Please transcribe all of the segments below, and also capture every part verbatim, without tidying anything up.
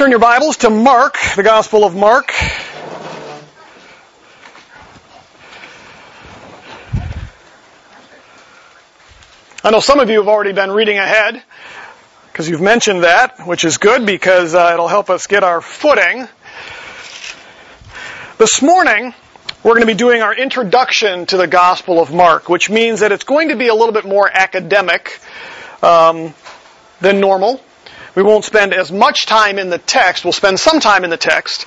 Turn your Bibles to Mark, the Gospel of Mark. I know some of you have already been reading ahead because you've mentioned that, which is good because uh, it'll help us get our footing. This morning, we're going to be doing our introduction to the Gospel of Mark, which means that it's going to be a little bit more academic um, than normal. We won't spend as much time in the text. We'll spend some time in the text.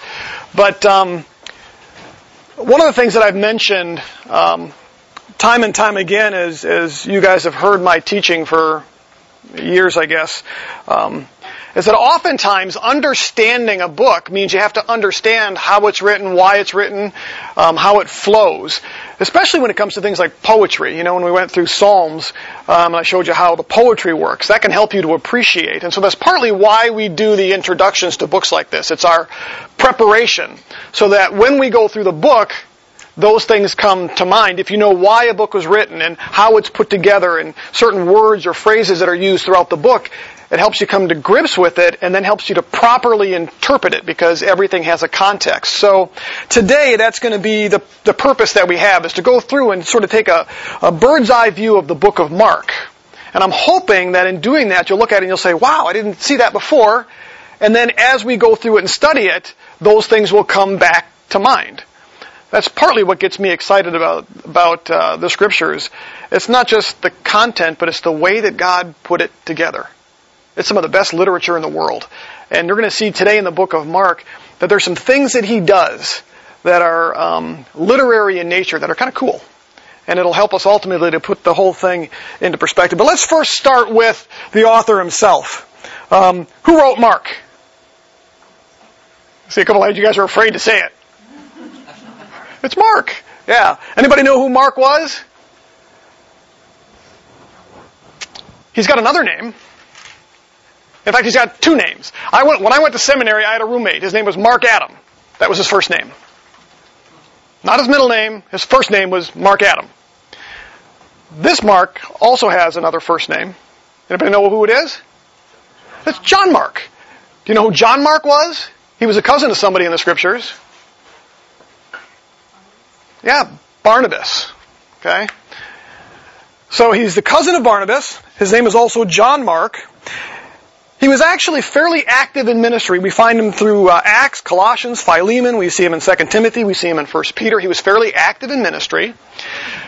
But um, one of the things that I've mentioned um, time and time again is, as you guys have heard my teaching for years, I guess, um, is that oftentimes understanding a book means you have to understand how it's written, why it's written, um, how it flows. Especially when it comes to things like poetry. You know, when we went through Psalms, um, and I showed you how the poetry works. That can help you to appreciate. And so that's partly why we do the introductions to books like this. It's our preparation, so that when we go through the book, those things come to mind. If you know why a book was written and how it's put together and certain words or phrases that are used throughout the book, it helps you come to grips with it and then helps you to properly interpret it because everything has a context. So today that's going to be the, the purpose that we have, is to go through and sort of take a, a bird's eye view of the book of Mark. And I'm hoping that in doing that you'll look at it and you'll say, wow, I didn't see that before. And then as we go through it and study it, those things will come back to mind. That's partly what gets me excited about about uh, the Scriptures. It's not just the content, but it's the way that God put it together. It's some of the best literature in the world. And you're going to see today in the book of Mark that there's some things that he does that are um, literary in nature that are kind of cool. And it'll help us ultimately to put the whole thing into perspective. But let's first start with the author himself. Um, who wrote Mark? See, a couple of you guys are afraid to say it. It's Mark. Yeah. Anybody know who Mark was? He's got another name. In fact, he's got two names. I went, when I went to seminary, I had a roommate. His name was Mark Adam. That was his first name. Not his middle name. His first name was Mark Adam. This Mark also has another first name. Anybody know who it is? It's John Mark. Do you know who John Mark was? He was a cousin of somebody in the Scriptures. Yeah, Barnabas. Okay? So he's the cousin of Barnabas. His name is also John Mark. He was actually fairly active in ministry. We find him through uh, Acts, Colossians, Philemon. We see him in Second Timothy. We see him in First Peter. He was fairly active in ministry.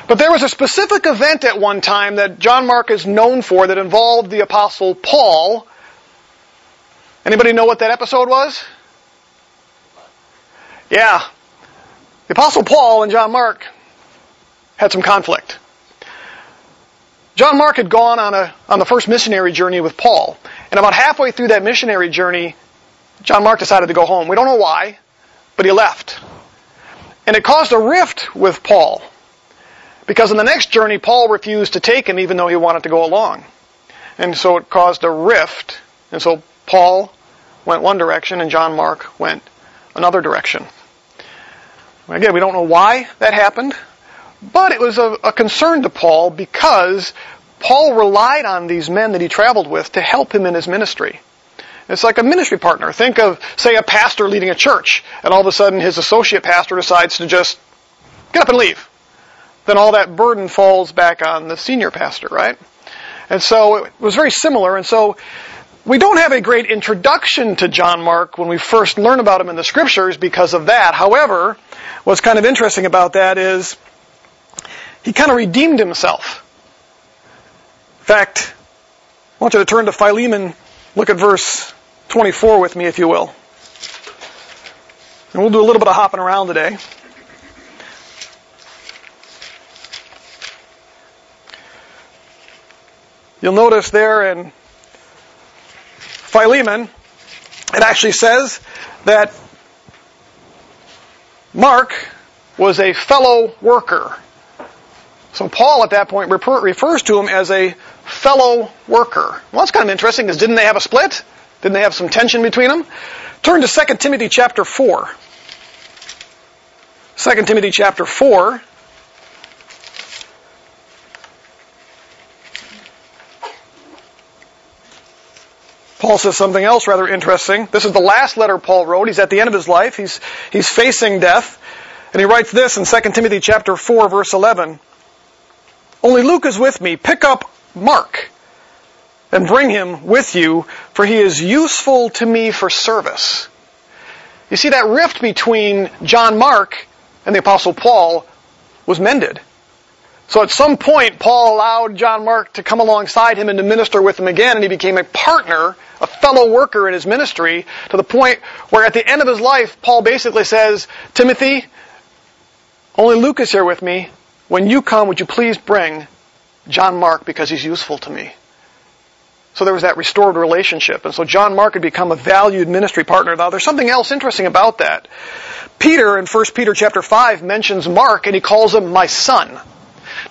But there was a specific event at one time that John Mark is known for that involved the Apostle Paul. Anybody know what that episode was? Yeah. The Apostle Paul and John Mark had some conflict. John Mark had gone on a on the first missionary journey with Paul. And about halfway through that missionary journey, John Mark decided to go home. We don't know why, but he left. And it caused a rift with Paul, because in the next journey, Paul refused to take him even though he wanted to go along. And so it caused a rift. And so Paul went one direction and John Mark went another direction. Again, we don't know why that happened, but it was a, a concern to Paul because Paul relied on these men that he traveled with to help him in his ministry. It's like a ministry partner. Think of, say, a pastor leading a church, and all of a sudden his associate pastor decides to just get up and leave. Then all that burden falls back on the senior pastor, right? And so it was very similar, and so we don't have a great introduction to John Mark when we first learn about him in the Scriptures because of that. However, what's kind of interesting about that is he kind of redeemed himself. In fact, I want you to turn to Philemon, look at verse twenty-four with me, if you will. And we'll do a little bit of hopping around today. You'll notice there in Philemon, it actually says that Mark was a fellow worker. So Paul at that point refers to him as a fellow worker. Well, that's kind of interesting, because didn't they have a split? Didn't they have some tension between them? Turn to Second Timothy chapter four. Second Timothy chapter four. Paul says something else rather interesting. This is the last letter Paul wrote. He's at the end of his life. He's, he's facing death. And he writes this in Second Timothy chapter four, verse eleven. Only Luke is with me. Pick up Mark and bring him with you, for he is useful to me for service. You see, that rift between John Mark and the Apostle Paul was mended. So at some point, Paul allowed John Mark to come alongside him and to minister with him again, and he became a partner, a fellow worker in his ministry, to the point where at the end of his life, Paul basically says, Timothy, only Luke is here with me. When you come, would you please bring John Mark, because he's useful to me. So there was that restored relationship. And so John Mark had become a valued ministry partner. Now, there's something else interesting about that. Peter, in First Peter chapter five, mentions Mark, and he calls him my son.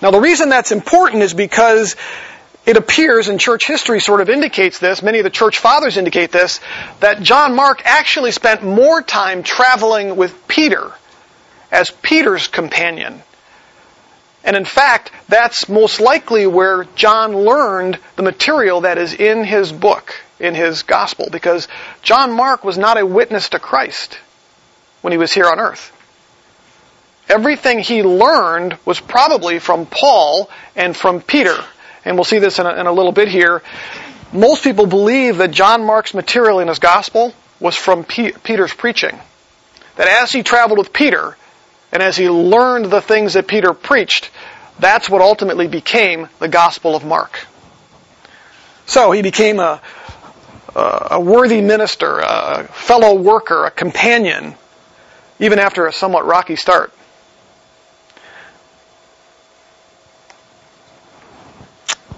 Now, the reason that's important is because it appears, and church history sort of indicates this, many of the church fathers indicate this, that John Mark actually spent more time traveling with Peter as Peter's companion. And in fact, that's most likely where John learned the material that is in his book, in his gospel, because John Mark was not a witness to Christ when he was here on earth. Everything he learned was probably from Paul and from Peter. And we'll see this in a, in a little bit here. Most people believe that John Mark's material in his gospel was from P- Peter's preaching. That as he traveled with Peter, and as he learned the things that Peter preached, that's what ultimately became the Gospel of Mark. So he became a, a worthy minister, a fellow worker, a companion, even after a somewhat rocky start.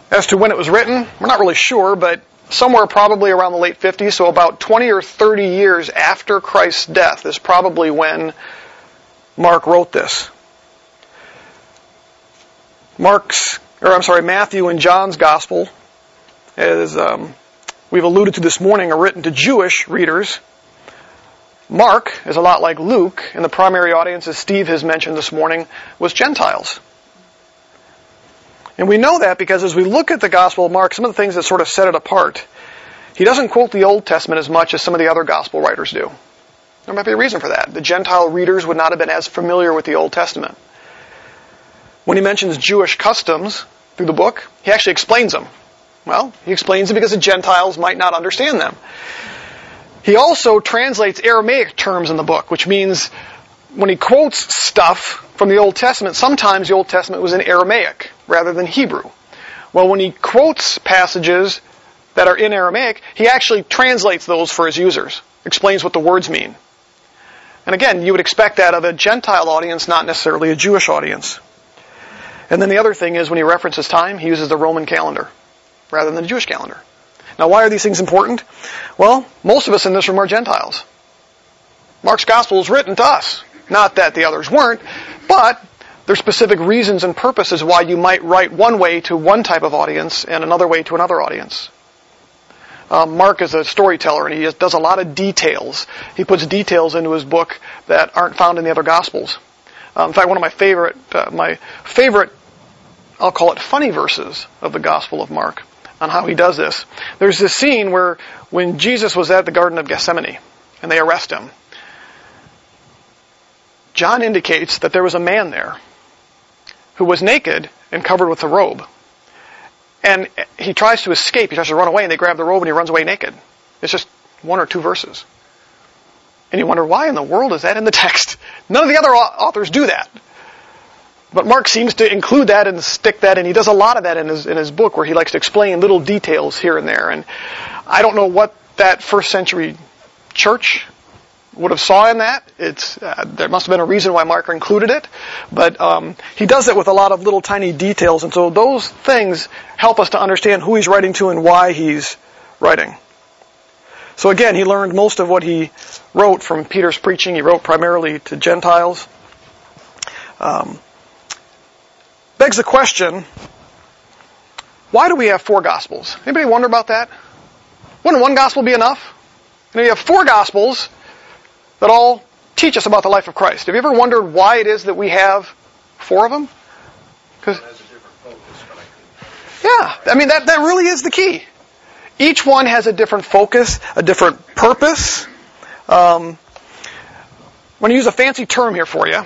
As to when it was written, we're not really sure, but somewhere probably around the late fifties, so about twenty or thirty years after Christ's death is probably when Mark wrote this. Mark's, or I'm sorry, Matthew and John's gospel, as um, we've alluded to this morning, are written to Jewish readers. Mark is a lot like Luke, and the primary audience, as Steve has mentioned this morning, was Gentiles. And we know that because as we look at the Gospel of Mark, some of the things that sort of set it apart, he doesn't quote the Old Testament as much as some of the other gospel writers do. There might be a reason for that. The Gentile readers would not have been as familiar with the Old Testament. When he mentions Jewish customs through the book, he actually explains them. Well, he explains them because the Gentiles might not understand them. He also translates Aramaic terms in the book, which means when he quotes stuff from the Old Testament, sometimes the Old Testament was in Aramaic rather than Hebrew. Well, when he quotes passages that are in Aramaic, he actually translates those for his users, explains what the words mean. And again, you would expect that of a Gentile audience, not necessarily a Jewish audience. And then the other thing is, when he references time, he uses the Roman calendar rather than the Jewish calendar. Now, why are these things important? Well, most of us in this room are Gentiles. Mark's gospel is written to us. Not that the others weren't, but there's specific reasons and purposes why you might write one way to one type of audience and another way to another audience. Um, Mark is a storyteller, and he does a lot of details. He puts details into his book that aren't found in the other Gospels. Um, in fact, one of my favorite, uh, my favorite, I'll call it funny verses of the Gospel of Mark, on how he does this. There's this scene where when Jesus was at the Garden of Gethsemane, and they arrest him, John indicates that there was a man there who was naked and covered with a robe. And he tries to escape, he tries to run away, and they grab the robe and he runs away naked. It's just one or two verses. And you wonder, why in the world is that in the text? None of the other authors do that. But Mark seems to include that and stick that in. He does a lot of that in his in his book, where he likes to explain little details here and there. And I don't know what that first century church would have saw in that. It's uh, there must have been a reason why Mark included it, but um, he does it with a lot of little tiny details, and so those things help us to understand who he's writing to and why he's writing. So again, he learned most of what he wrote from Peter's preaching. He wrote primarily to Gentiles. Um, begs the question, why do we have four Gospels? Anybody wonder about that? Wouldn't one Gospel be enough? And we have four Gospels that all teach us about the life of Christ. Have you ever wondered why it is that we have four of them? Because, yeah, I mean, that, that really is the key. Each one has a different focus, a different purpose. Um, I'm going to use a fancy term here for you.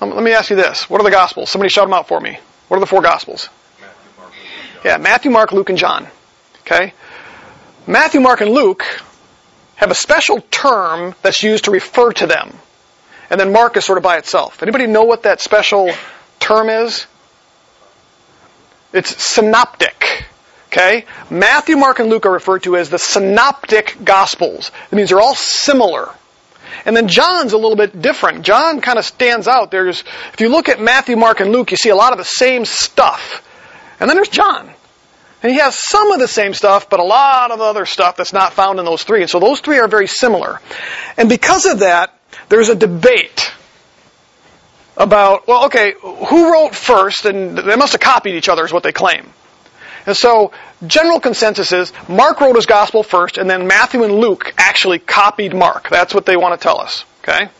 Um, let me ask you this. What are the Gospels? Somebody shout them out for me. What are the four Gospels? Matthew, Mark, Luke, and John. Yeah, Matthew, Mark, Luke, and John. Okay? Matthew, Mark, and Luke have a special term that's used to refer to them. And then Mark is sort of by itself. Anybody know what that special term is? It's synoptic. Okay? Matthew, Mark, and Luke are referred to as the synoptic Gospels. It means they're all similar. And then John's a little bit different. John kind of stands out. There's, if you look at Matthew, Mark, and Luke, you see a lot of the same stuff. And then there's John. And he has some of the same stuff, but a lot of other stuff that's not found in those three. And so those three are very similar. And because of that, there's a debate about, well, okay, who wrote first? And they must have copied each other is what they claim. And so, general consensus is, Mark wrote his gospel first, and then Matthew and Luke actually copied Mark. That's what they want to tell us, okay?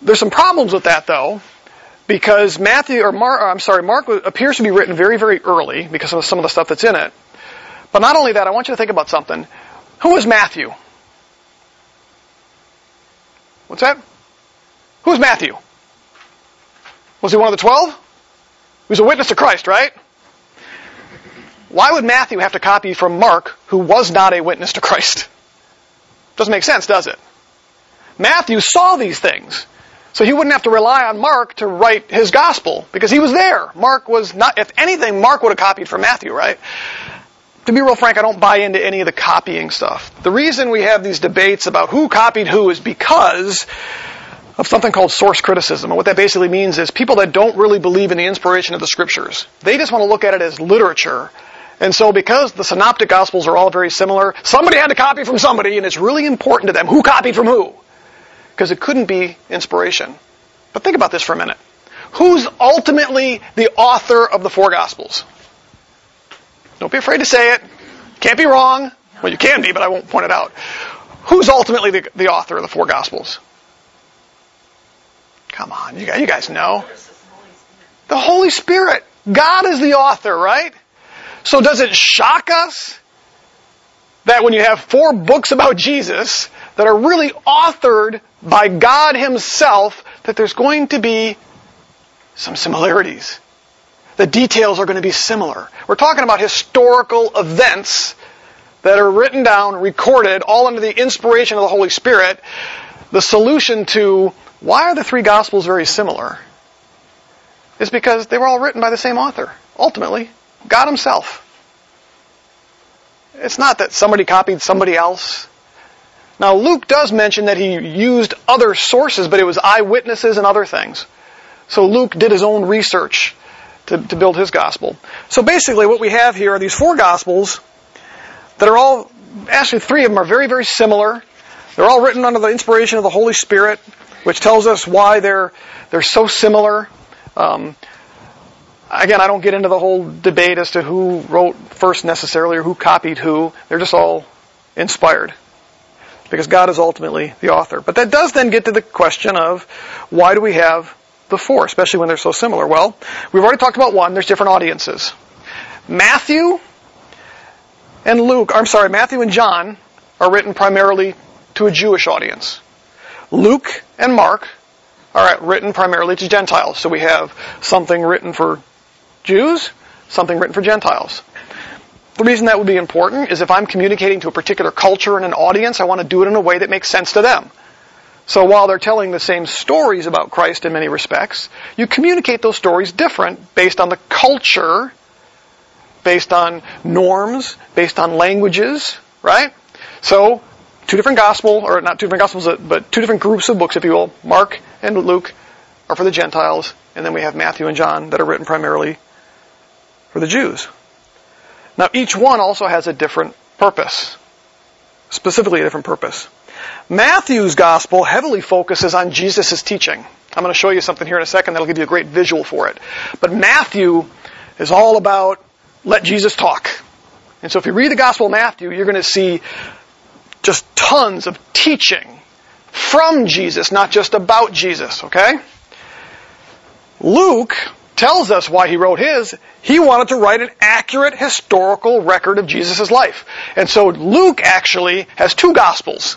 There's some problems with that, though, because Matthew, or Mark, I'm sorry, Mark appears to be written very, very early because of some of the stuff that's in it. But not only that, I want you to think about something. Who was Matthew? What's that? Who was Matthew? Was he one of the twelve? He was a witness to Christ, right? Why would Matthew have to copy from Mark, who was not a witness to Christ? Doesn't make sense, does it? Matthew saw these things, so he wouldn't have to rely on Mark to write his gospel, because he was there. Mark was not, if anything, Mark would have copied from Matthew, right? To be real frank, I don't buy into any of the copying stuff. The reason we have these debates about who copied who is because of something called source criticism. And what that basically means is people that don't really believe in the inspiration of the Scriptures, they just want to look at it as literature. And so because the synoptic Gospels are all very similar, somebody had to copy from somebody, and it's really important to them who copied from who. Because it couldn't be inspiration. But think about this for a minute. Who's ultimately the author of the four Gospels? Don't be afraid to say it. Can't be wrong. Well, you can be, but I won't point it out. Who's ultimately the, the author of the four Gospels? Come on, you guys, you guys know. The Holy Spirit. God is the author, right? So does it shock us that when you have four books about Jesus that are really authored by God Himself, that there's going to be some similarities? The details are going to be similar. We're talking about historical events that are written down, recorded, all under the inspiration of the Holy Spirit. The solution to why are the three Gospels very similar is because they were all written by the same author, ultimately. God Himself. It's not that somebody copied somebody else. Now, Luke does mention that he used other sources, but it was eyewitnesses and other things. So Luke did his own research to, to build his gospel. So basically what we have here are these four gospels that are all, actually three of them are very, very similar. They're all written under the inspiration of the Holy Spirit, which tells us why they're they're so similar. Um Again, I don't get into the whole debate as to who wrote first necessarily or who copied who. They're just all inspired because God is ultimately the author. But that does then get to the question of why do we have the four, especially when they're so similar? Well, we've already talked about one. There's different audiences. Matthew and Luke, I'm sorry, Matthew and John are written primarily to a Jewish audience. Luke and Mark are written primarily to Gentiles. So we have something written for Jews, something written for Gentiles. The reason that would be important is if I'm communicating to a particular culture and an audience, I want to do it in a way that makes sense to them. So while they're telling the same stories about Christ in many respects, you communicate those stories different based on the culture, based on norms, based on languages, right? So two different gospels, or not two different gospels, but two different groups of books, if you will. Mark and Luke are for the Gentiles, and then we have Matthew and John that are written primarily for the Jews. Now, each one also has a different purpose, specifically a different purpose. Matthew's gospel heavily focuses on Jesus' teaching. I'm going to show you something here in a second that'll give you a great visual for it. But Matthew is all about let Jesus talk. And so if you read the Gospel of Matthew, you're going to see just tons of teaching from Jesus, not just about Jesus, okay? Luke tells us why he wrote his. He wanted to write an accurate historical record of Jesus' life. And so Luke actually has two Gospels,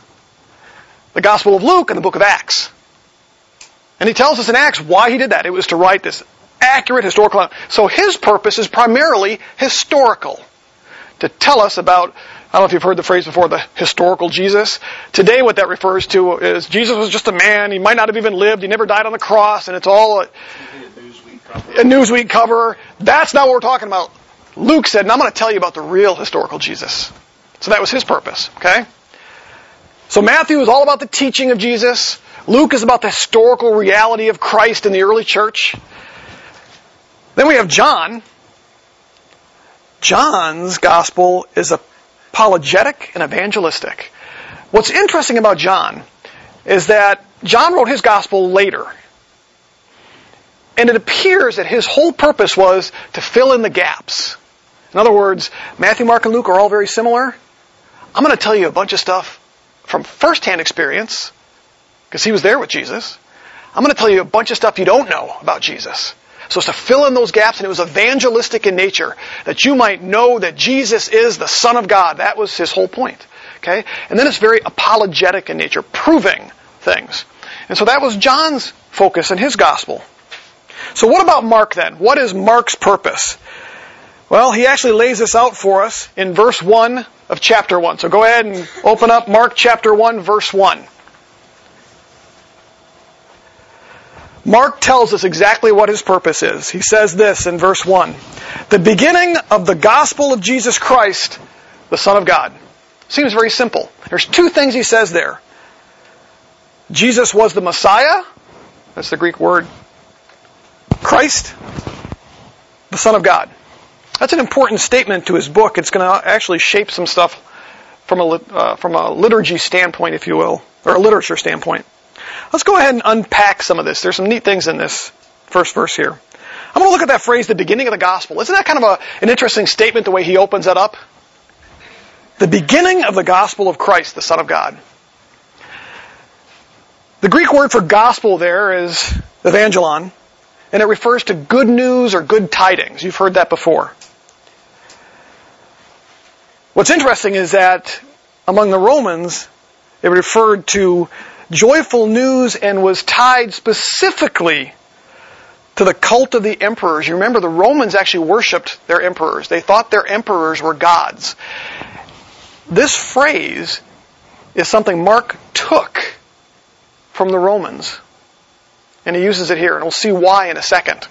the Gospel of Luke and the Book of Acts. And he tells us in Acts why he did that. It was to write this accurate historical. So his purpose is primarily historical, to tell us about, I don't know if you've heard the phrase before, the historical Jesus. Today what that refers to is Jesus was just a man. He might not have even lived. He never died on the cross. And it's all a, a Newsweek cover. That's not what we're talking about. Luke said, and I'm going to tell you about the real historical Jesus. So that was his purpose, okay? So Matthew is all about the teaching of Jesus. Luke is about the historical reality of Christ in the early church. Then we have John. John's gospel is apologetic and evangelistic. What's interesting about John is that John wrote his gospel later. And it appears that his whole purpose was to fill in the gaps. In other words, Matthew, Mark, and Luke are all very similar. I'm going to tell you a bunch of stuff from firsthand experience, because he was there with Jesus. I'm going to tell you a bunch of stuff you don't know about Jesus. So it's to fill in those gaps, and it was evangelistic in nature, that you might know that Jesus is the Son of God. That was his whole point. Okay? And then it's very apologetic in nature, proving things. And so that was John's focus in his gospel. So what about Mark then? What is Mark's purpose? Well, he actually lays this out for us in verse one of chapter one. So go ahead and open up Mark chapter one, verse one. Mark tells us exactly what his purpose is. He says this in verse one. The beginning of the gospel of Jesus Christ, the Son of God. Seems very simple. There's two things he says there. Jesus was the Messiah. That's the Greek word. Christ, the Son of God. That's an important statement to his book. It's going to actually shape some stuff from a, uh, from a liturgy standpoint, if you will, or a literature standpoint. Let's go ahead and unpack some of this. There's some neat things in this first verse here. I'm going to look at that phrase, the beginning of the gospel. Isn't that kind of a, an interesting statement, the way he opens that up? The beginning of the gospel of Christ, the Son of God. The Greek word for gospel there is evangelon, and it refers to good news or good tidings. You've heard that before. What's interesting is that among the Romans, it referred to joyful news and was tied specifically to the cult of the emperors. You remember the Romans actually worshipped their emperors. They thought their emperors were gods. This phrase is something Mark took from the Romans, and he uses it here, and we'll see why in a second.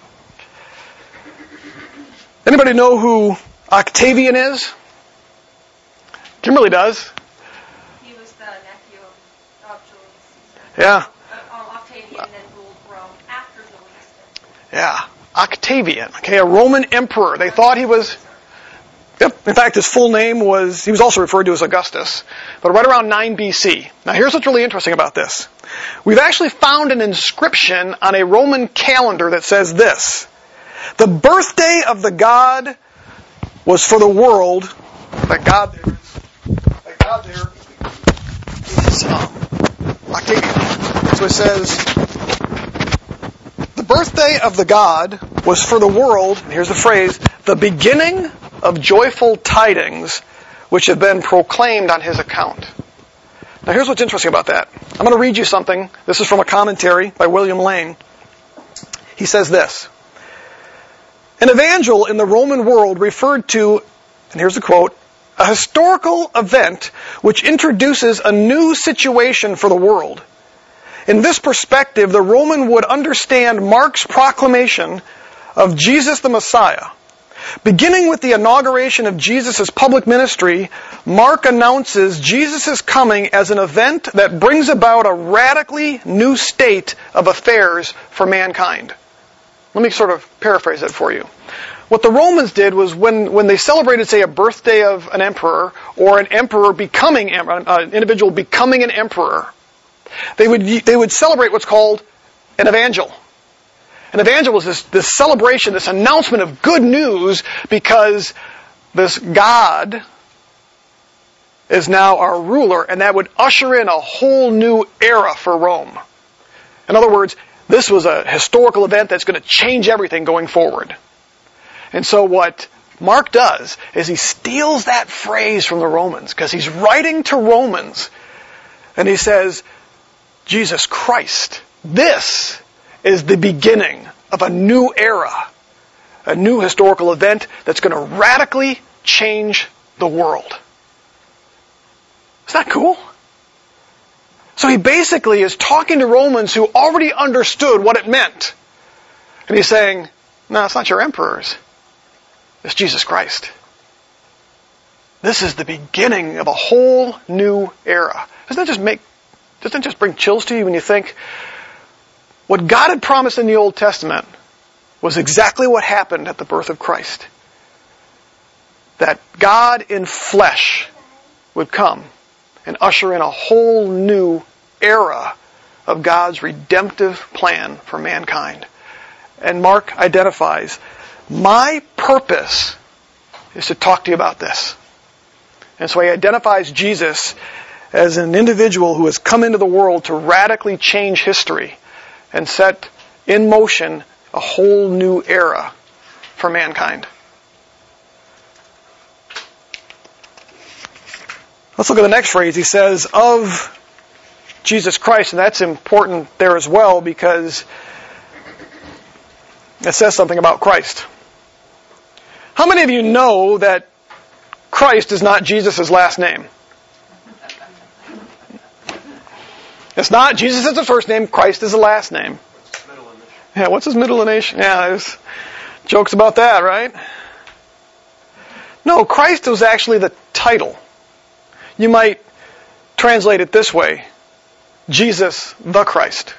Anybody know who Octavian is? Kimberly does. Yeah. Octavian then ruled Rome after Julius Caesar. Yeah. Octavian. Okay, a Roman emperor. They thought he was... Yep. In fact, his full name was... He was also referred to as Augustus. But right around nine B C. Now, here's what's really interesting about this. We've actually found an inscription on a Roman calendar that says this. The birthday of the God was for the world. That God there is... That God there is... Um, Octavian. So it says, the birthday of the God was for the world, and here's the phrase, the beginning of joyful tidings which have been proclaimed on his account. Now here's what's interesting about that. I'm going to read you something. This is from a commentary by William Lane. He says this. An evangel in the Roman world referred to, and here's the quote, a historical event which introduces a new situation for the world. In this perspective, the Roman would understand Mark's proclamation of Jesus the Messiah. Beginning with the inauguration of Jesus' public ministry, Mark announces Jesus' coming as an event that brings about a radically new state of affairs for mankind. Let me sort of paraphrase it for you. What the Romans did was when, when they celebrated, say, a birthday of an emperor or an emperor becoming emperor, an individual becoming an emperor, they would they would celebrate what's called an evangel. An evangel was this, this celebration, this announcement of good news because this God is now our ruler, and that would usher in a whole new era for Rome. In other words, This was a historical event that's going to change everything going forward. And so what Mark does is he steals that phrase from the Romans, because he's writing to Romans, and he says, Jesus Christ, this is the beginning of a new era, a new historical event that's going to radically change the world. Isn't that cool? So he basically is talking to Romans who already understood what it meant. And he's saying, no, it's not your emperors. It's Jesus Christ. This is the beginning of a whole new era. Doesn't that just make, doesn't it just bring chills to you when you think what God had promised in the Old Testament was exactly what happened at the birth of Christ? That God in flesh would come and usher in a whole new era of God's redemptive plan for mankind. And Mark identifies, my purpose is to talk to you about this. And so he identifies Jesus as an individual who has come into the world to radically change history and set in motion a whole new era for mankind. Let's look at the next phrase. He says, of Jesus Christ, and that's important there as well, because it says something about Christ. How many of you know that Christ is not Jesus' last name? It's not. Jesus is the first name. Christ is the last name. What's his middle initial? Yeah, what's his middle initial? Yeah, there's jokes about that, right? No, Christ was actually the title. You might translate it this way, Jesus the Christ.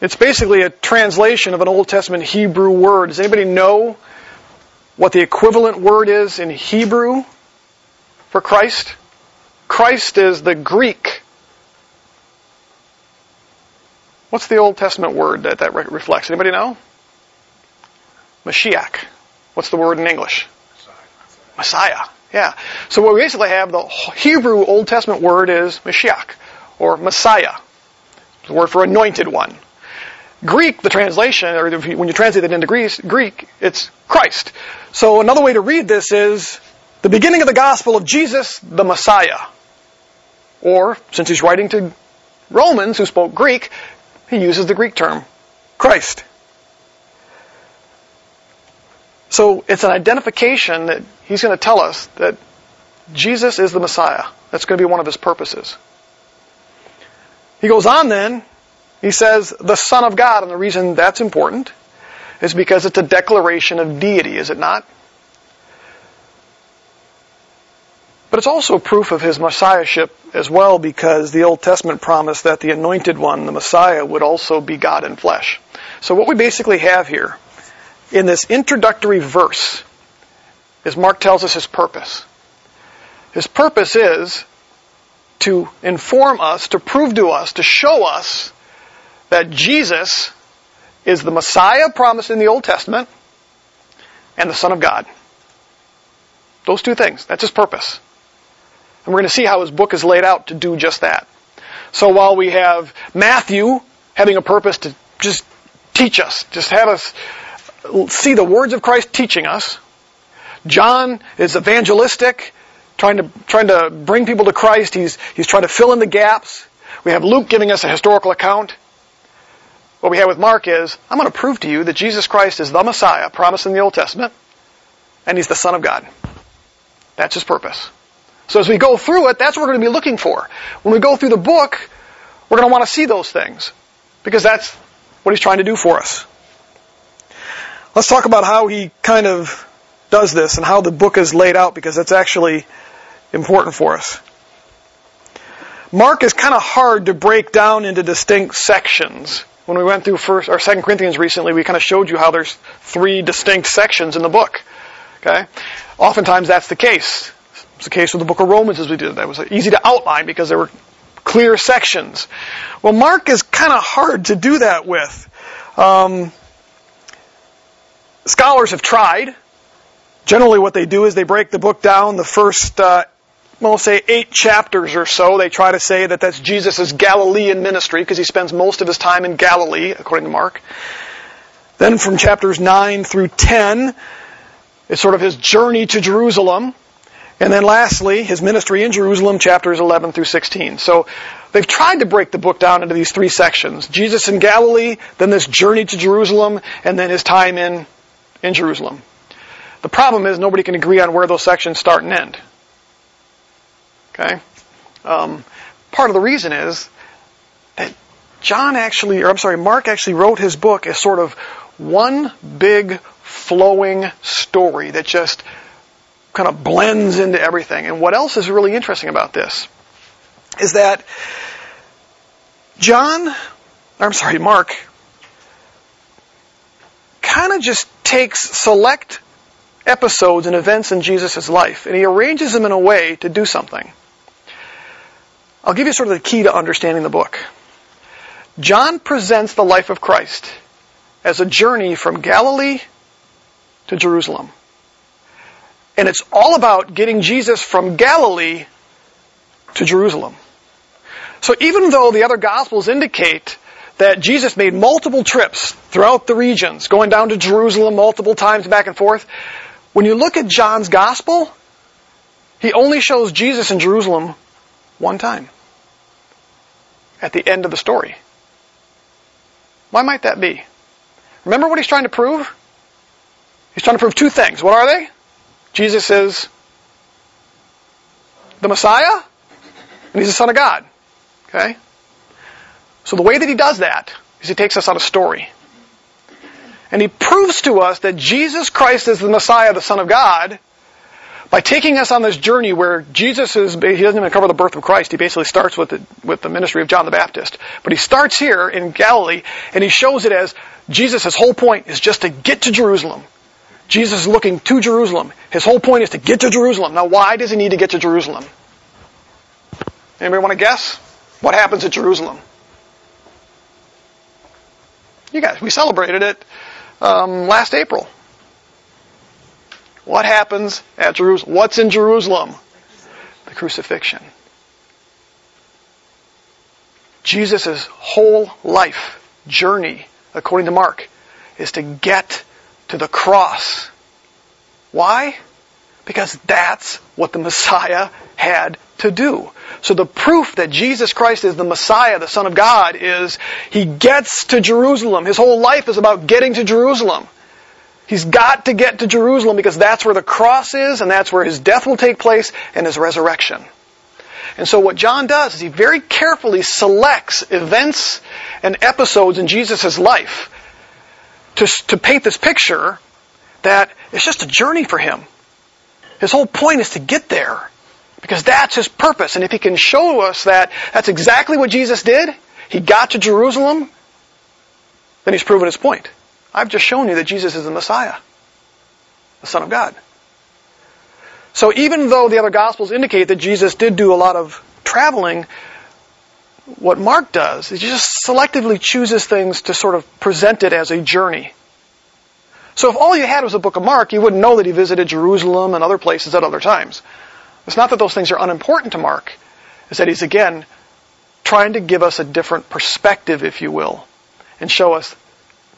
It's basically a translation of an Old Testament Hebrew word. Does anybody know what the equivalent word is in Hebrew for Christ? Christ is the Greek. What's the Old Testament word that that reflects? Anybody know? Mashiach. What's the word in English? Messiah, yeah. So what we basically have, the Hebrew Old Testament word is Mashiach, or Messiah. It's the word for anointed one. Greek, the translation, or if you, when you translate it into Greek, it's Christ. So another way to read this is the beginning of the gospel of Jesus, the Messiah. Or, since he's writing to Romans who spoke Greek, he uses the Greek term, Christ. So it's an identification that he's going to tell us that Jesus is the Messiah. That's going to be one of his purposes. He goes on then, he says, the Son of God, and the reason that's important is because it's a declaration of deity, is it not? But it's also proof of his messiahship as well, because the Old Testament promised that the anointed one, the Messiah, would also be God in flesh. So what we basically have here in this introductory verse, as Mark tells us his purpose. His purpose is to inform us, to prove to us, to show us that Jesus is the Messiah promised in the Old Testament and the Son of God. Those two things, that's his purpose. And we're going to see how his book is laid out to do just that. So while we have Matthew having a purpose to just teach us, just have us see the words of Christ teaching us. John is evangelistic, trying to trying to bring people to Christ. He's he's trying to fill in the gaps. We have Luke giving us a historical account. What we have with Mark is, I'm going to prove to you that Jesus Christ is the Messiah promised in the Old Testament, and he's the Son of God. That's his purpose. So as we go through it, that's what we're going to be looking for. When we go through the book, we're going to want to see those things, because that's what he's trying to do for us. Let's talk about how he kind of does this and how the book is laid out, because that's actually important for us. Mark is kind of hard to break down into distinct sections. When we went through first or Second Corinthians recently, we kind of showed you how there's three distinct sections in the book. Okay? Oftentimes that's the case. It's the case with the book of Romans as we did. That was easy to outline because there were clear sections. Well, Mark is kind of hard to do that with. Um... Scholars have tried. Generally what they do is they break the book down. The first uh, well, say eight chapters or so, they try to say that that's Jesus' Galilean ministry, because he spends most of his time in Galilee, according to Mark. Then from chapters nine through ten, it's sort of his journey to Jerusalem. And then lastly, his ministry in Jerusalem, chapters eleven through sixteen. So they've tried to break the book down into these three sections. Jesus in Galilee, then this journey to Jerusalem, and then his time in, in Jerusalem. The problem is nobody can agree on where those sections start and end. Okay? Um, part of the reason is that John actually, or I'm sorry, Mark actually wrote his book as sort of one big flowing story that just kind of blends into everything. And what else is really interesting about this is that John, I'm sorry, Mark, kind of just takes select episodes and events in Jesus' life, and he arranges them in a way to do something. I'll give you sort of the key to understanding the book. John presents the life of Christ as a journey from Galilee to Jerusalem. And it's all about getting Jesus from Galilee to Jerusalem. So even though the other Gospels indicate that Jesus made multiple trips throughout the regions, going down to Jerusalem multiple times back and forth, when you look at John's Gospel, he only shows Jesus in Jerusalem one time, at the end of the story. Why might that be? Remember what he's trying to prove? He's trying to prove two things. What are they? Jesus is the Messiah, and he's the Son of God. Okay? So the way that he does that is he takes us on a story. And he proves to us that Jesus Christ is the Messiah, the Son of God, by taking us on this journey where Jesus is, he doesn't even cover the birth of Christ. He basically starts with the, with the ministry of John the Baptist. But he starts here in Galilee, and he shows it as Jesus' his whole point is just to get to Jerusalem. Jesus is looking to Jerusalem. His whole point is to get to Jerusalem. Now, why does he need to get to Jerusalem? Anybody want to guess? What happens at Jerusalem? You guys, we celebrated it um, last April. What happens at Jerusalem? What's in Jerusalem? The crucifixion. Jesus' whole life journey, according to Mark, is to get to the cross. Why? Because that's what the Messiah had to do. So the proof that Jesus Christ is the Messiah, the Son of God, is he gets to Jerusalem. His whole life is about getting to Jerusalem. He's got to get to Jerusalem because that's where the cross is, and that's where his death will take place and his resurrection. And so what John does is he very carefully selects events and episodes in Jesus' life To, to paint this picture that it's just a journey for him. His whole point is to get there, because that's his purpose. And if he can show us that that's exactly what Jesus did, he got to Jerusalem, then he's proven his point. I've just shown you that Jesus is the Messiah, the Son of God. So even though the other Gospels indicate that Jesus did do a lot of traveling, what Mark does is he just selectively chooses things to sort of present it as a journey. So if all you had was a book of Mark, you wouldn't know that he visited Jerusalem and other places at other times. It's not that those things are unimportant to Mark. It's that he's, again, trying to give us a different perspective, if you will, and show us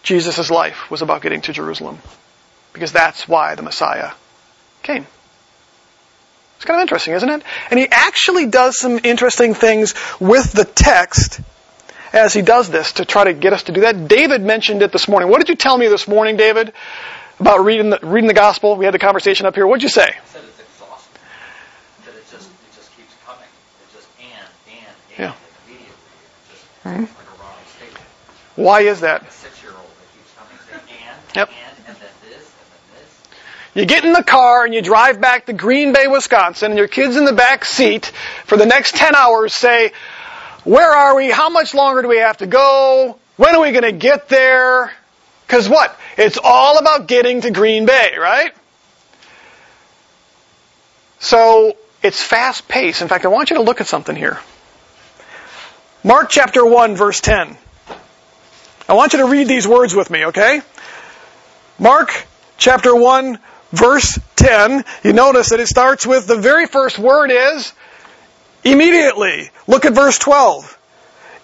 Jesus' life was about getting to Jerusalem, because that's why the Messiah came. It's kind of interesting, isn't it? And he actually does some interesting things with the text as he does this to try to get us to do that. David mentioned it this morning. What did you tell me this morning, David, about reading the, reading the gospel? We had the conversation up here. What did you say? I said it's exhausting. That it just, it just keeps coming. It just and, and, and yeah. Immediately. It's just mm-hmm. like a wrong statement. Why is that? A six-year-old that keeps coming saying and, yep. and. You get in the car and you drive back to Green Bay, Wisconsin, and your kids in the back seat for the next ten hours say, where are we? How much longer do we have to go? When are we going to get there? Because what? It's all about getting to Green Bay, right? So it's fast-paced. In fact, I want you to look at something here. Mark chapter one, verse ten. I want you to read these words with me, okay? Mark chapter one, verse ten, you notice that it starts with the very first word is immediately. Look at verse twelve.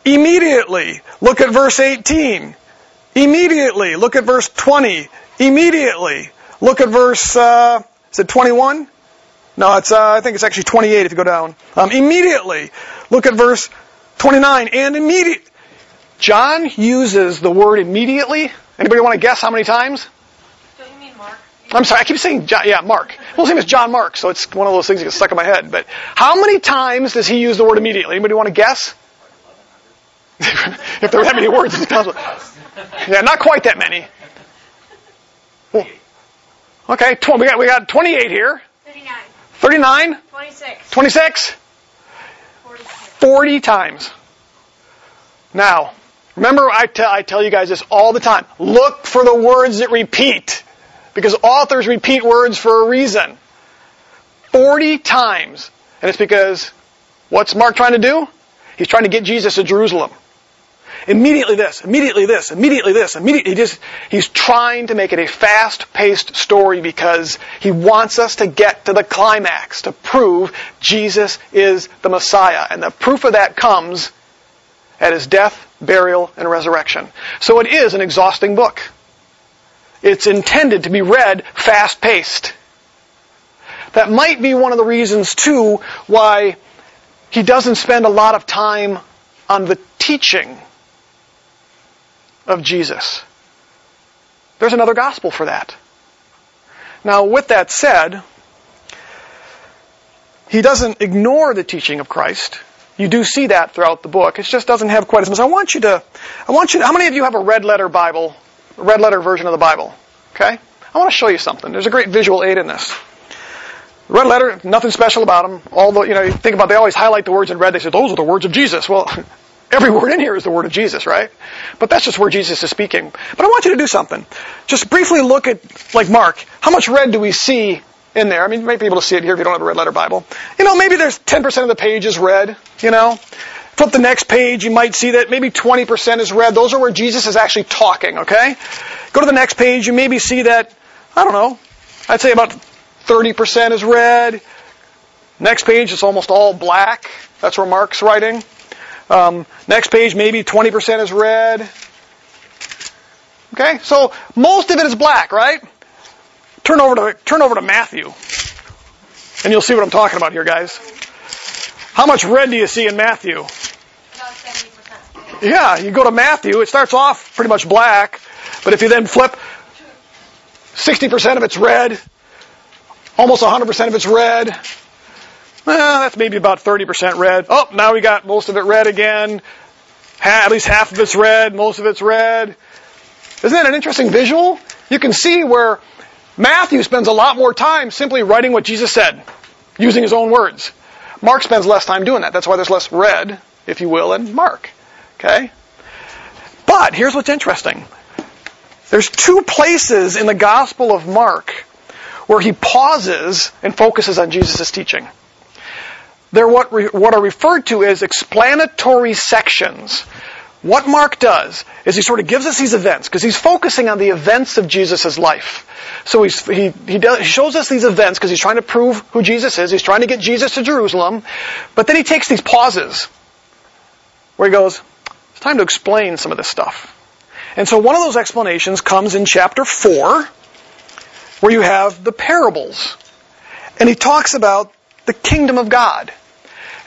Immediately. Look at verse eighteen. Immediately. Look at verse twenty. Immediately. Look at verse, uh, is it twenty-one? No, it's. Uh, I think it's actually twenty-eight if you go down. Um, immediately. Look at verse twenty-nine. And immediate. John uses the word immediately. Anybody want to guess how many times? Don't you mean Mark? I'm sorry, I keep saying John. Yeah, Mark. Well, his name is John Mark, so it's one of those things that gets stuck in my head. But how many times does he use the word immediately? Anybody want to guess? If there were that many words, it's possible. Yeah, not quite that many. Well, okay, tw- we got we got twenty-eight here. Thirty-nine. Thirty-nine. Twenty-six. Twenty-six. Forty-six. Forty times. Now, remember, I, t- I tell you guys this all the time. Look for the words that repeat, because authors repeat words for a reason. Forty times. And it's because, what's Mark trying to do? He's trying to get Jesus to Jerusalem. Immediately this, immediately this, immediately this, immediately. He just, he's trying to make it a fast-paced story because he wants us to get to the climax, to prove Jesus is the Messiah. And the proof of that comes at his death, burial, and resurrection. So it is an exhausting book. It's intended to be read fast-paced. That might be one of the reasons, too, why he doesn't spend a lot of time on the teaching of Jesus. There's another gospel for that. Now, with that said, he doesn't ignore the teaching of Christ. You do see that throughout the book. It just doesn't have quite as much. I want you to, I want you to, how many of you have a red letter Bible, a red letter version of the Bible? Okay? I want to show you something. There's a great visual aid in this. Red letter, nothing special about them. Although, you know, you think about, they always highlight the words in red. They say, those are the words of Jesus. Well, every word in here is the word of Jesus, right? But that's just where Jesus is speaking. But I want you to do something. Just briefly look at, like Mark, how much red do we see in there? I mean, you might be able to see it here if you don't have a red letter Bible. You know, maybe there's ten percent of the page is red, you know. Flip the next page, you might see that maybe twenty percent is red. Those are where Jesus is actually talking, okay? Go to the next page, you maybe see that, I don't know, I'd say about thirty percent is red. Next page, it's almost all black. That's where Mark's writing. Um, next page, maybe twenty percent is red. Okay, so most of it is black, right? Turn over to turn over to Matthew, and you'll see what I'm talking about here, guys. How much red do you see in Matthew? About seventy percent. Yeah, you go to Matthew. It starts off pretty much black, but if you then flip, sixty percent of it's red. Almost one hundred percent of it's red. Well, that's maybe about thirty percent red. Oh, now we got most of it red again. Ha- at least half of it's red. Most of it's red. Isn't that an interesting visual? You can see where Matthew spends a lot more time simply writing what Jesus said, using his own words. Mark spends less time doing that. That's why there's less red, if you will, in Mark. Okay? But here's what's interesting. There's two places in the Gospel of Mark where he pauses and focuses on Jesus' teaching. They're what, re- what are referred to as explanatory sections. What Mark does is he sort of gives us these events, because he's focusing on the events of Jesus' life. So he's, he, he, does, he shows us these events because he's trying to prove who Jesus is. He's trying to get Jesus to Jerusalem. But then he takes these pauses where he goes, it's time to explain some of this stuff. And so one of those explanations comes in chapter four, where you have the parables. And he talks about the kingdom of God.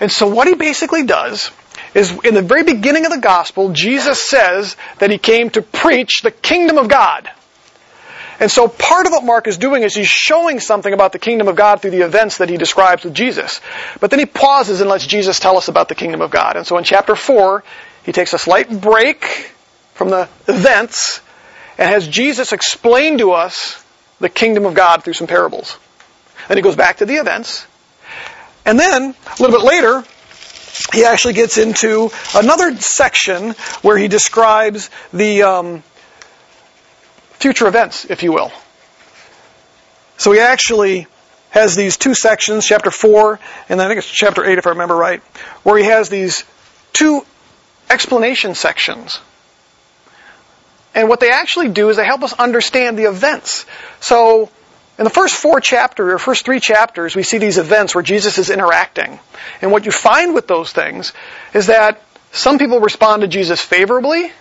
And so what he basically does is, in the very beginning of the gospel, Jesus says that he came to preach the kingdom of God. And so part of what Mark is doing is he's showing something about the kingdom of God through the events that he describes with Jesus. But then he pauses and lets Jesus tell us about the kingdom of God. And so in chapter four, he takes a slight break from the events and has Jesus explain to us the kingdom of God through some parables. Then he goes back to the events. And then, a little bit later, he actually gets into another section where he describes the um, future events, if you will. So he actually has these two sections, chapter four, and I think it's chapter eight if I remember right, where he has these two explanation sections. And what they actually do is they help us understand the events. So In the first four chapters, or first three chapters, we see these events where Jesus is interacting. And what you find with those things is that some people respond to Jesus favorably,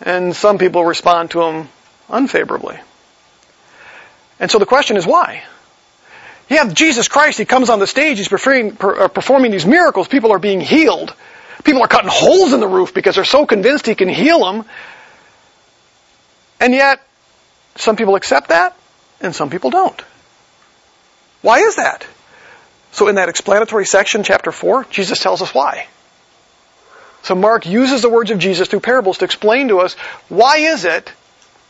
and some people respond to him unfavorably. And so the question is, why? You have Jesus Christ, he comes on the stage, he's performing, per, uh, performing these miracles, people are being healed. People are cutting holes in the roof because they're so convinced he can heal them. And yet, some people accept that, and some people don't. Why is that? So in that explanatory section, chapter four, Jesus tells us why. So Mark uses the words of Jesus through parables to explain to us why is it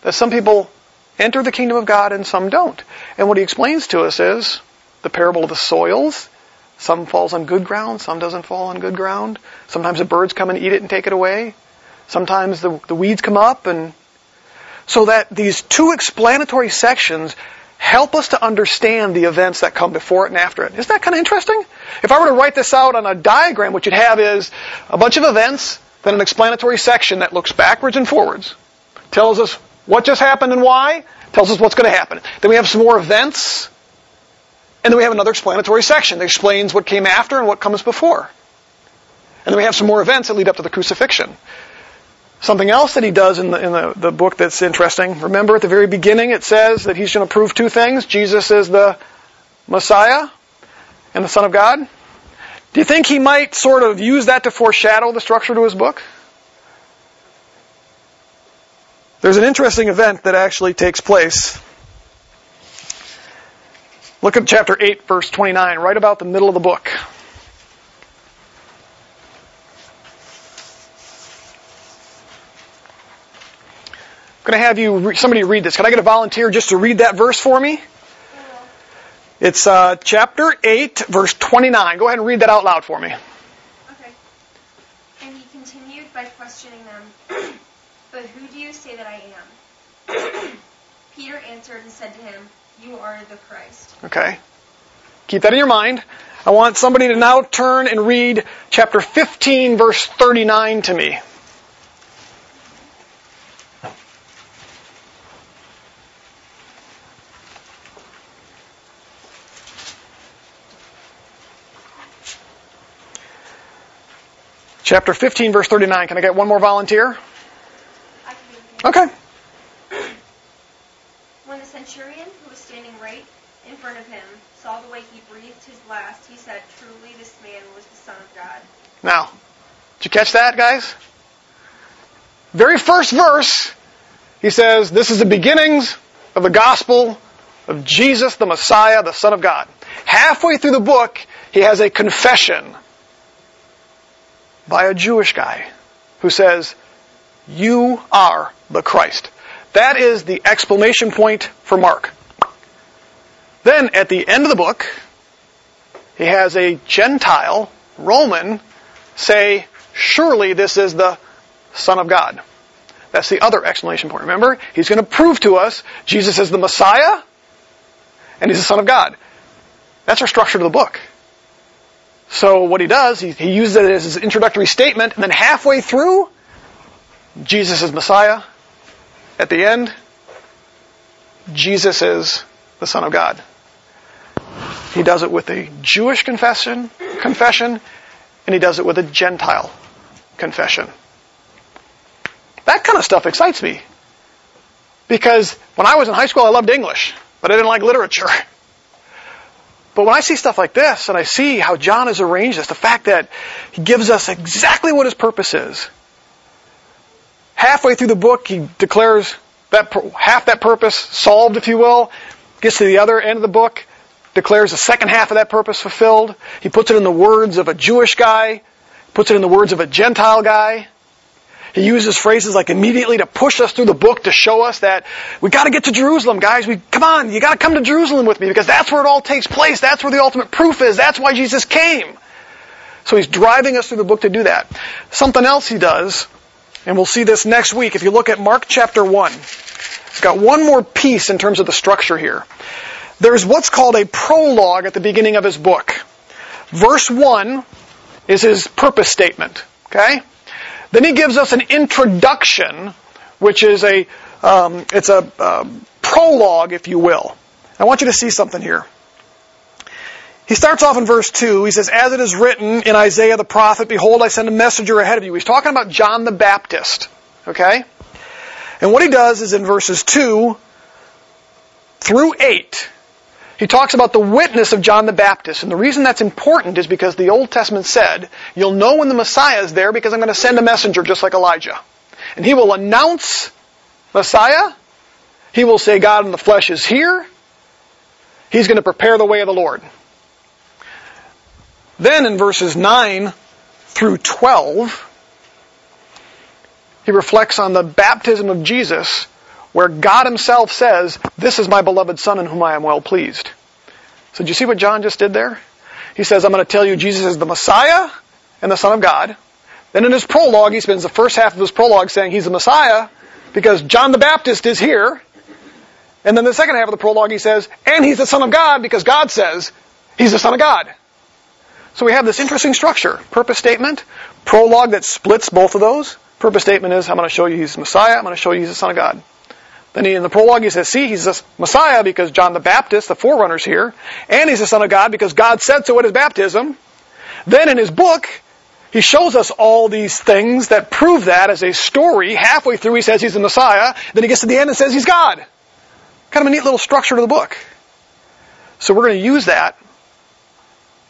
that some people enter the kingdom of God and some don't. And what he explains to us is the parable of the soils. Some falls on good ground, some doesn't fall on good ground. Sometimes the birds come and eat it and take it away. Sometimes the, the weeds come up. And so that these two explanatory sections help us to understand the events that come before it and after it. Isn't that kind of interesting? If I were to write this out on a diagram, what you'd have is a bunch of events, then an explanatory section that looks backwards and forwards, tells us what just happened and why, tells us what's going to happen. Then we have some more events, and then we have another explanatory section that explains what came after and what comes before. And then we have some more events that lead up to the crucifixion. Something else that he does in the in the, the book that's interesting. Remember at the very beginning it says that he's going to prove two things. Jesus is the Messiah and the Son of God. Do you think he might sort of use that to foreshadow the structure to his book? There's an interesting event that actually takes place. Look at chapter eight, verse twenty-nine, right about the middle of the book. I'm going to have you re- somebody read this. Can I get a volunteer just to read that verse for me? It's uh, chapter eight, verse twenty-nine. Go ahead and read that out loud for me. Okay. And he continued by questioning them, "But who do you say that I am?" Peter answered and said to him, "You are the Christ." Okay. Keep that in your mind. I want somebody to now turn and read chapter fifteen, verse thirty-nine to me. Chapter fifteen, verse thirty-nine. Can I get one more volunteer? Okay. When the centurion, who was standing right in front of him, saw the way he breathed his last, he said, "Truly this man was the Son of God." Now, did you catch that, guys? Very first verse, he says, this is the beginnings of the gospel of Jesus, the Messiah, the Son of God. Halfway through the book, he has a confession by a Jewish guy who says, "You are the Christ." That is the exclamation point for Mark. Then, at the end of the book, he has a Gentile, Roman, say, "Surely this is the Son of God." That's the other exclamation point. Remember, he's going to prove to us Jesus is the Messiah, and he's the Son of God. That's our structure to the book. So what he does, he, he uses it as his introductory statement, and then halfway through, Jesus is Messiah. At the end, Jesus is the Son of God. He does it with a Jewish confession, confession, and he does it with a Gentile confession. That kind of stuff excites me. Because when I was in high school, I loved English, but I didn't like literature. But when I see stuff like this, and I see how John has arranged this, the fact that he gives us exactly what his purpose is. Halfway through the book, he declares that half that purpose solved, if you will. Gets to the other end of the book, declares the second half of that purpose fulfilled. He puts it in the words of a Jewish guy, puts it in the words of a Gentile guy. He uses phrases like immediately to push us through the book to show us that we got to get to Jerusalem, guys. We come on, you got to come to Jerusalem with me because that's where it all takes place. That's where the ultimate proof is. That's why Jesus came. So he's driving us through the book to do that. Something else he does. And we'll see this next week. If you look at Mark chapter one, it's got one more piece in terms of the structure here. There's what's called a prologue at the beginning of his book. Verse one is his purpose statement. Okay? Then he gives us an introduction, which is a um, it's a uh, prologue, if you will. I want you to see something here. He starts off in verse two. He says, as it is written in Isaiah the prophet, behold, I send a messenger ahead of you. He's talking about John the Baptist. Okay? And what he does is in verses two through eight, he talks about the witness of John the Baptist. And the reason that's important is because the Old Testament said, you'll know when the Messiah is there because I'm going to send a messenger just like Elijah. And he will announce Messiah. He will say, God in the flesh is here. He's going to prepare the way of the Lord. Then in verses nine through twelve, he reflects on the baptism of Jesus, where God himself says, this is my beloved Son in whom I am well pleased. So do you see what John just did there? He says, I'm going to tell you Jesus is the Messiah and the Son of God. Then in his prologue, he spends the first half of his prologue saying he's the Messiah because John the Baptist is here. And then the second half of the prologue, he says, and he's the Son of God because God says he's the Son of God. So we have this interesting structure. Purpose statement, prologue that splits both of those. Purpose statement is, I'm going to show you he's the Messiah. I'm going to show you he's the Son of God. Then in the prologue, he says, see, he's the Messiah because John the Baptist, the forerunner's here, and he's the Son of God because God said so at his baptism. Then in his book, he shows us all these things that prove that as a story. Halfway through, he says he's the Messiah. Then he gets to the end and says he's God. Kind of a neat little structure to the book. So we're going to use that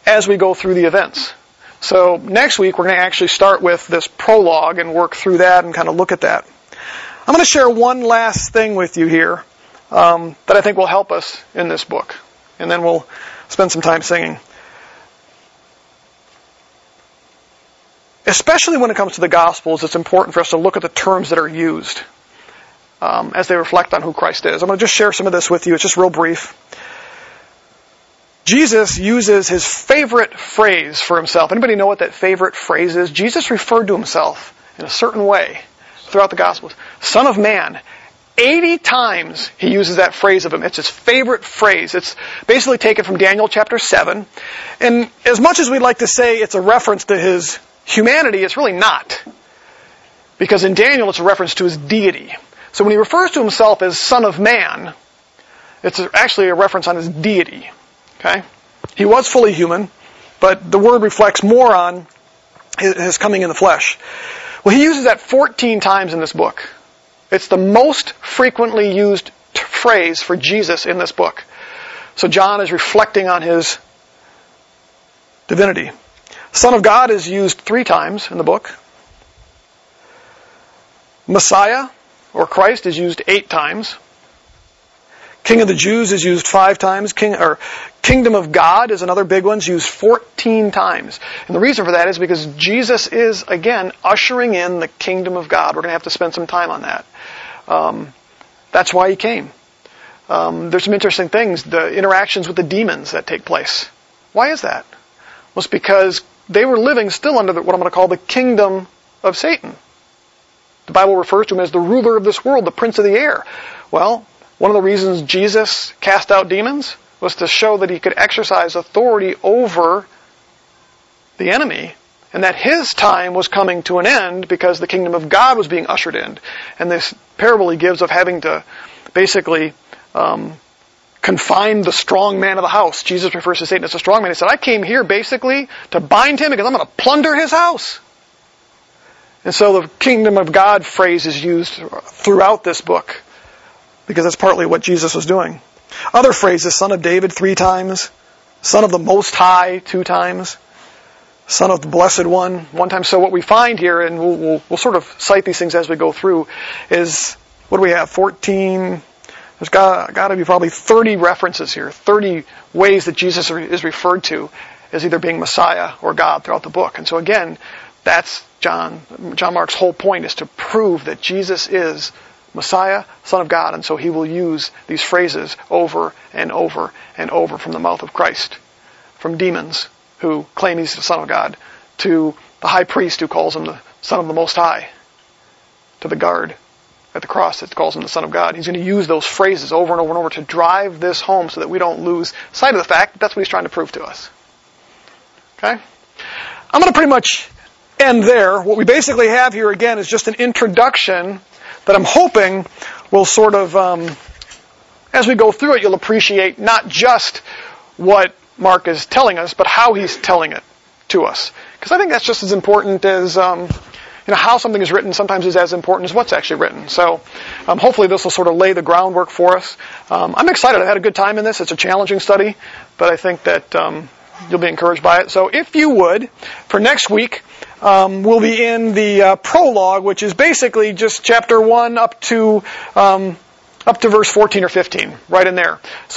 as we go through the events. So next week, we're going to actually start with this prologue and work through that and kind of look at that. I'm going to share one last thing with you here um, that I think will help us in this book. And then we'll spend some time singing. Especially when it comes to the Gospels, it's important for us to look at the terms that are used um, as they reflect on who Christ is. I'm going to just share some of this with you. It's just real brief. Jesus uses his favorite phrase for himself. Anybody know what that favorite phrase is? Jesus referred to himself in a certain way throughout the Gospels. Son of Man. eighty times he uses that phrase of him. It's his favorite phrase. It's basically taken from Daniel chapter seven. And as much as we'd like to say it's a reference to his humanity, it's really not. Because in Daniel it's a reference to his deity. So when he refers to himself as Son of Man, it's actually a reference on his deity. Okay? He was fully human, but the word reflects more on his coming in the flesh. Well, he uses that fourteen times in this book. It's the most frequently used t- phrase for Jesus in this book. So John is reflecting on his divinity. Son of God is used three times in the book. Messiah, or Christ, is used eight times. King of the Jews is used five times. King, or Kingdom of God is another big one. It's used fourteen times. And the reason for that is because Jesus is, again, ushering in the Kingdom of God. We're going to have to spend some time on that. Um, that's why he came. Um, there's some interesting things, the interactions with the demons that take place. Why is that? Well, it's because they were living still under the, what I'm going to call the Kingdom of Satan. The Bible refers to him as the ruler of this world, the prince of the air. Well, one of the reasons Jesus cast out demons was to show that he could exercise authority over the enemy and that his time was coming to an end because the kingdom of God was being ushered in. And this parable he gives of having to basically um, confine the strong man of the house. Jesus refers to Satan as a strong man. He said, I came here basically to bind him because I'm going to plunder his house. And so the kingdom of God phrase is used throughout this book, because that's partly what Jesus was doing. Other phrases, Son of David three times, Son of the Most High two times, Son of the Blessed One one time. So what we find here, and we'll, we'll, we'll sort of cite these things as we go through, is, what do we have, fourteen, there's got, got to be probably thirty references here, thirty ways that Jesus is referred to as either being Messiah or God throughout the book. And so again, that's John, John Mark's whole point, is to prove that Jesus is Messiah, Son of God, and so he will use these phrases over and over and over from the mouth of Christ, from demons who claim he's the Son of God, to the high priest who calls him the Son of the Most High, to the guard at the cross that calls him the Son of God. He's going to use those phrases over and over and over to drive this home so that we don't lose sight of the fact that that's what he's trying to prove to us. Okay? I'm going to pretty much end there. What we basically have here again is just an introduction that I'm hoping will sort of um, As we go through it, you'll appreciate not just what Mark is telling us, but how he's telling it to us. Because I think that's just as important as, um, you know, how something is written sometimes is as important as what's actually written. So um, hopefully this will sort of lay the groundwork for us. Um, I'm excited. I've had a good time in this. It's a challenging study, but I think that um, you'll be encouraged by it. So if you would, for next week, um, we'll be in the uh, prologue, which is basically just chapter one up to... Um, Up to verse fourteen or fifteen, right in there.